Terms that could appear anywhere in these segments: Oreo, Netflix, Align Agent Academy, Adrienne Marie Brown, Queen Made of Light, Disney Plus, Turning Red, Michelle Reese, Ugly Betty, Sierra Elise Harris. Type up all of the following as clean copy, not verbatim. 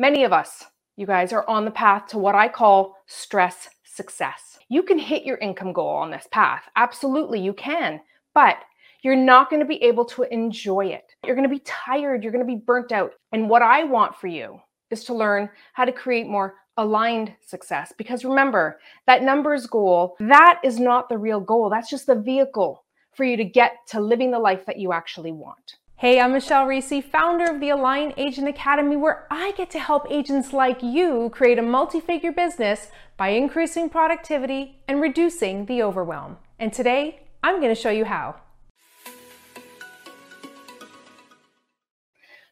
Many of us, you guys, are on the path to what I call stress success. You can hit your income goal on this path. Absolutely, you can. But you're not going to be able to enjoy it. You're going to be tired. You're going to be burnt out. And what I want for you is to learn how to create more aligned success. Because remember, that numbers goal, that is not the real goal. That's just the vehicle for you to get to living the life that you actually want. Hey, I'm Michelle Reese, founder of the Align Agent Academy, where I get to help agents like you create a multi-figure business by increasing productivity and reducing the overwhelm. And today, I'm going to show you how.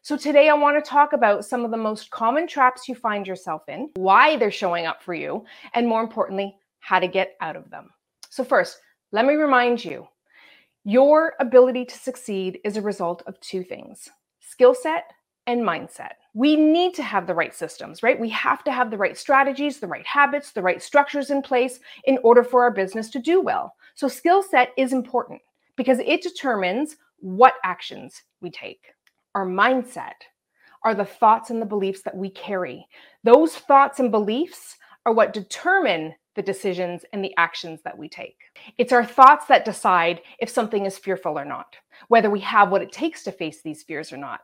So today I want to talk about some of the most common traps you find yourself in, why they're showing up for you, and more importantly, how to get out of them. So first, let me remind you, your ability to succeed is a result of two things, skill set and mindset. We need to have the right systems, right? We have to have the right strategies, the right habits, the right structures in place in order for our business to do well. So skill set is important because it determines what actions we take. Our mindset are the thoughts and the beliefs that we carry. Those thoughts and beliefs are what determine the decisions and the actions that we take. It's our thoughts that decide if something is fearful or not, whether we have what it takes to face these fears or not.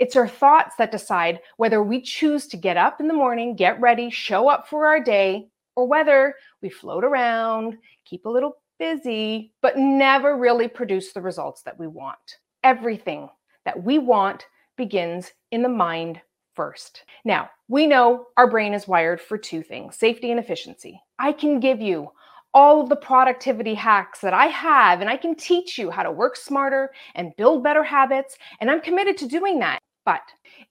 It's our thoughts that decide whether we choose to get up in the morning, get ready, show up for our day, or whether we float around, keep a little busy, but never really produce the results that we want. Everything that we want begins in the mind first. Now, we know our brain is wired for two things, safety and efficiency. I can give you all of the productivity hacks that I have, and I can teach you how to work smarter and build better habits, and I'm committed to doing that. But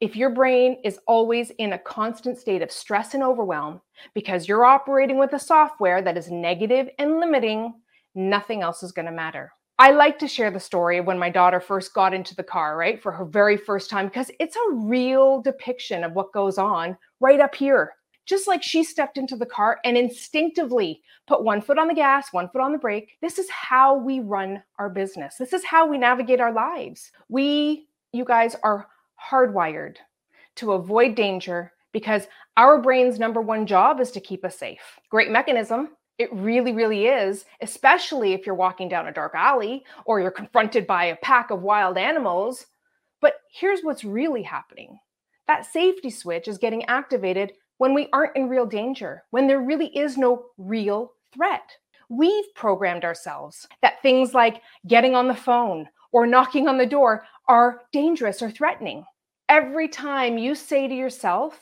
if your brain is always in a constant state of stress and overwhelm because you're operating with a software that is negative and limiting, nothing else is going to matter. I like to share the story of when my daughter first got into the car, right, for her very first time, because it's a real depiction of what goes on right up here. Just like she stepped into the car and instinctively put one foot on the gas, one foot on the brake. This is how we run our business. This is how we navigate our lives. We, you guys, are hardwired to avoid danger because our brain's number one job is to keep us safe. Great mechanism. It really, really is, especially if you're walking down a dark alley or you're confronted by a pack of wild animals. But here's what's really happening. That safety switch is getting activated when we aren't in real danger, when there really is no real threat. We've programmed ourselves that things like getting on the phone or knocking on the door are dangerous or threatening. Every time you say to yourself,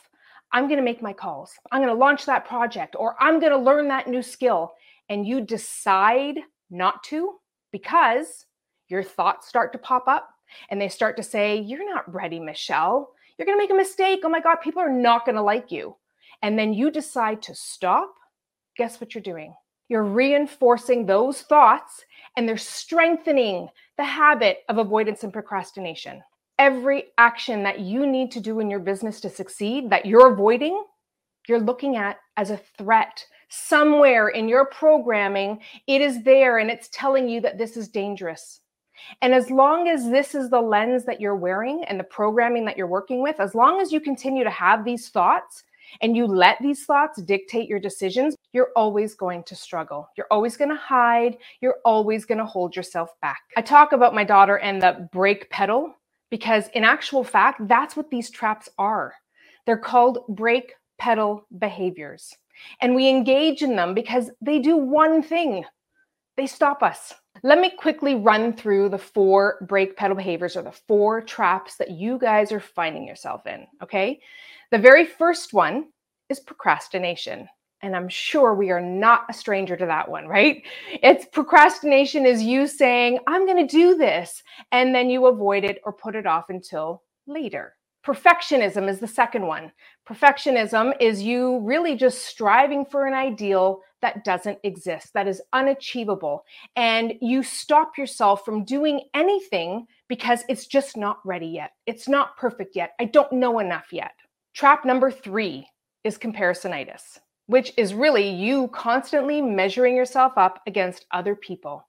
I'm going to make my calls, I'm going to launch that project, or I'm going to learn that new skill, and you decide not to because your thoughts start to pop up and they start to say, you're not ready, Michelle. You're going to make a mistake. Oh my God, people are not going to like you. And then you decide to stop. Guess what you're doing? You're reinforcing those thoughts and they're strengthening the habit of avoidance and procrastination. Every action that you need to do in your business to succeed that you're avoiding, you're looking at as a threat. Somewhere in your programming, it is there and it's telling you that this is dangerous. And as long as this is the lens that you're wearing and the programming that you're working with, as long as you continue to have these thoughts and you let these thoughts dictate your decisions, you're always going to struggle. You're always going to hide. You're always going to hold yourself back. I talk about my daughter and the brake pedal. Because in actual fact, that's what these traps are. They're called brake pedal behaviors. And we engage in them because they do one thing. They stop us. Let me quickly run through the four brake pedal behaviors or the four traps that you guys are finding yourself in, okay? The very first one is procrastination. And I'm sure we are not a stranger to that one, right? It's procrastination is you saying, I'm going to do this. And then you avoid it or put it off until later. Perfectionism is the second one. Perfectionism is you really just striving for an ideal that doesn't exist, that is unachievable. And you stop yourself from doing anything because it's just not ready yet. It's not perfect yet. I don't know enough yet. Trap number three is comparisonitis, which is really you constantly measuring yourself up against other people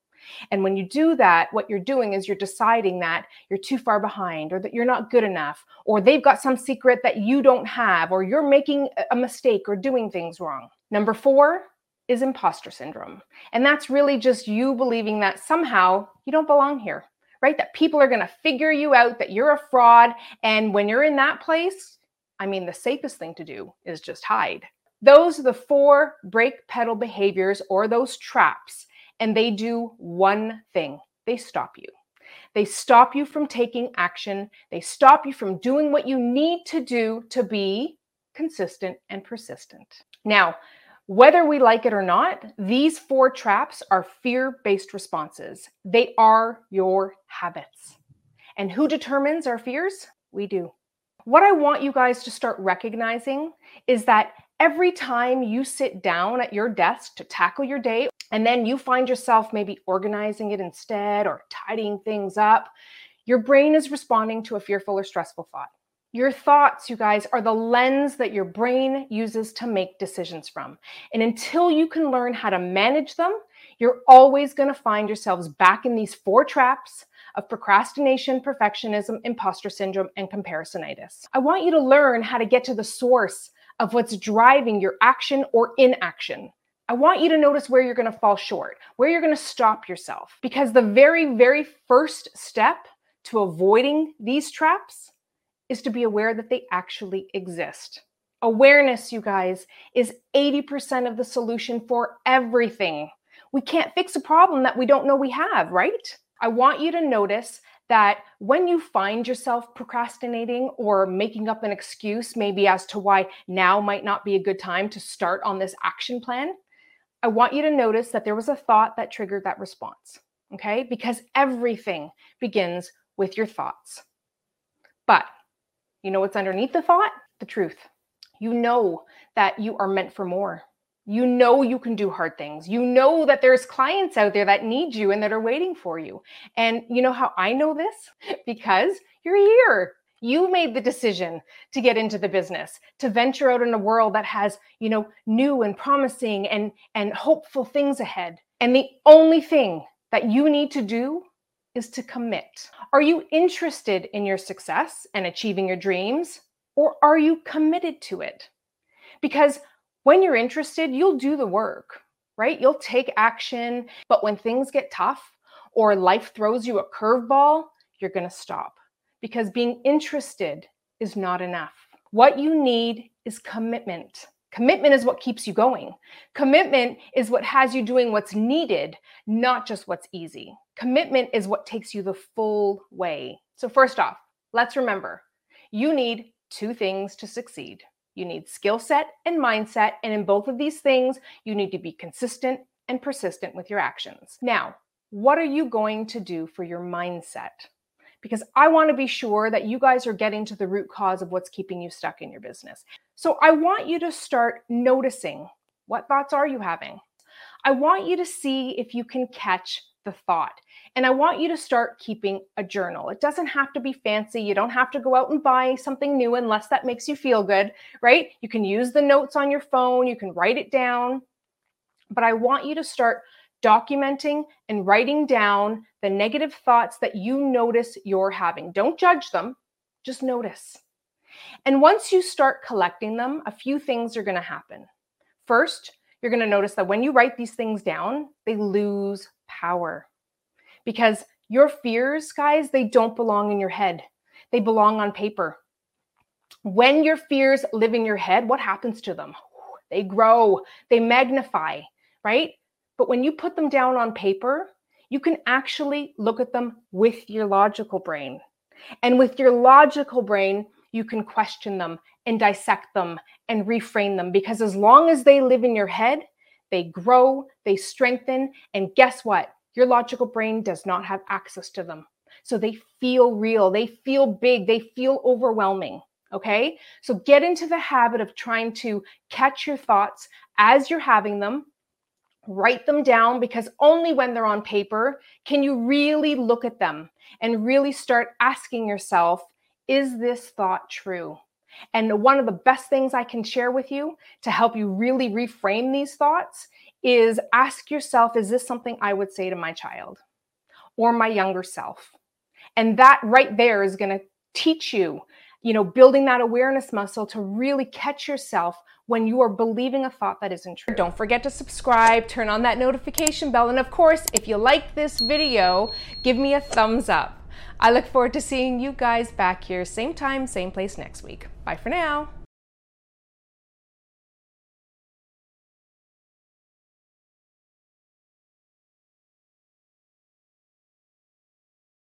And when you do that, what you're doing is you're deciding that you're too far behind, or that you're not good enough, or they've got some secret that you don't have, or you're making a mistake or doing things wrong. Number 4 is imposter syndrome. And that's really just you believing that somehow you don't belong here, right? That people are going to figure you out, that you're a fraud. And when you're in that place, I mean, the safest thing to do is just hide. Those are the 4 brake pedal behaviors, or those traps. And they do one thing. They stop you. They stop you from taking action. They stop you from doing what you need to do to be consistent and persistent. Now, whether we like it or not, these 4 traps are fear-based responses. They are your habits. And who determines our fears? We do. What I want you guys to start recognizing is that every time you sit down at your desk to tackle your day, and then you find yourself maybe organizing it instead or tidying things up, your brain is responding to a fearful or stressful thought. Your thoughts, you guys, are the lens that your brain uses to make decisions from. And until you can learn how to manage them, you're always going to find yourselves back in these 4 traps of procrastination, perfectionism, imposter syndrome, and comparisonitis. I want you to learn how to get to the source of what's driving your action or inaction. I want you to notice where you're going to fall short, where you're going to stop yourself. Because the very, very first step to avoiding these traps is to be aware that they actually exist. Awareness, you guys, is 80% of the solution for everything. We can't fix a problem that we don't know we have, right? I want you to notice that when you find yourself procrastinating or making up an excuse, maybe as to why now might not be a good time to start on this action plan, I want you to notice that there was a thought that triggered that response, okay? Because everything begins with your thoughts. But you know what's underneath the thought? The truth. You know that you are meant for more. You know you can do hard things. You know that there's clients out there that need you and that are waiting for you. And you know how I know this? Because you're here. You made the decision to get into the business, to venture out in a world that has, you know, new and promising and hopeful things ahead. And the only thing that you need to do is to commit. Are you interested in your success and achieving your dreams, or are you committed to it? Because when you're interested, you'll do the work, right? You'll take action, but when things get tough or life throws you a curveball, you're going to stop, because being interested is not enough. What you need is commitment. Commitment is what keeps you going. Commitment is what has you doing what's needed, not just what's easy. Commitment is what takes you the full way. So first off, let's remember, you need 2 things to succeed. You need skill set and mindset. And in both of these things, you need to be consistent and persistent with your actions. Now, what are you going to do for your mindset? Because I want to be sure that you guys are getting to the root cause of what's keeping you stuck in your business. So I want you to start noticing, what thoughts are you having? I want you to see if you can catch the thought. And I want you to start keeping a journal. It doesn't have to be fancy. You don't have to go out and buy something new unless that makes you feel good, right? You can use the notes on your phone. You can write it down. But I want you to start documenting and writing down the negative thoughts that you notice you're having. Don't judge them, just notice. And once you start collecting them, a few things are going to happen. First, you're going to notice that when you write these things down, they lose power. Because your fears, guys, they don't belong in your head. They belong on paper. When your fears live in your head, what happens to them? They grow, they magnify, right? But when you put them down on paper, you can actually look at them with your logical brain. And with your logical brain, you can question them and dissect them and reframe them, because as long as they live in your head, they grow, they strengthen, and guess what? Your logical brain does not have access to them. So they feel real, they feel big, they feel overwhelming. Okay? So get into the habit of trying to catch your thoughts as you're having them. Write them down, because only when they're on paper can you really look at them and really start asking yourself, is this thought true? And one of the best things I can share with you to help you really reframe these thoughts is ask yourself, is this something I would say to my child or my younger self? And that right there is going to teach you, building that awareness muscle to really catch yourself when you are believing a thought that isn't true. Don't forget to subscribe, turn on that notification bell. And of course, if you like this video, give me a thumbs up. I look forward to seeing you guys back here, same time, same place next week. Bye for now.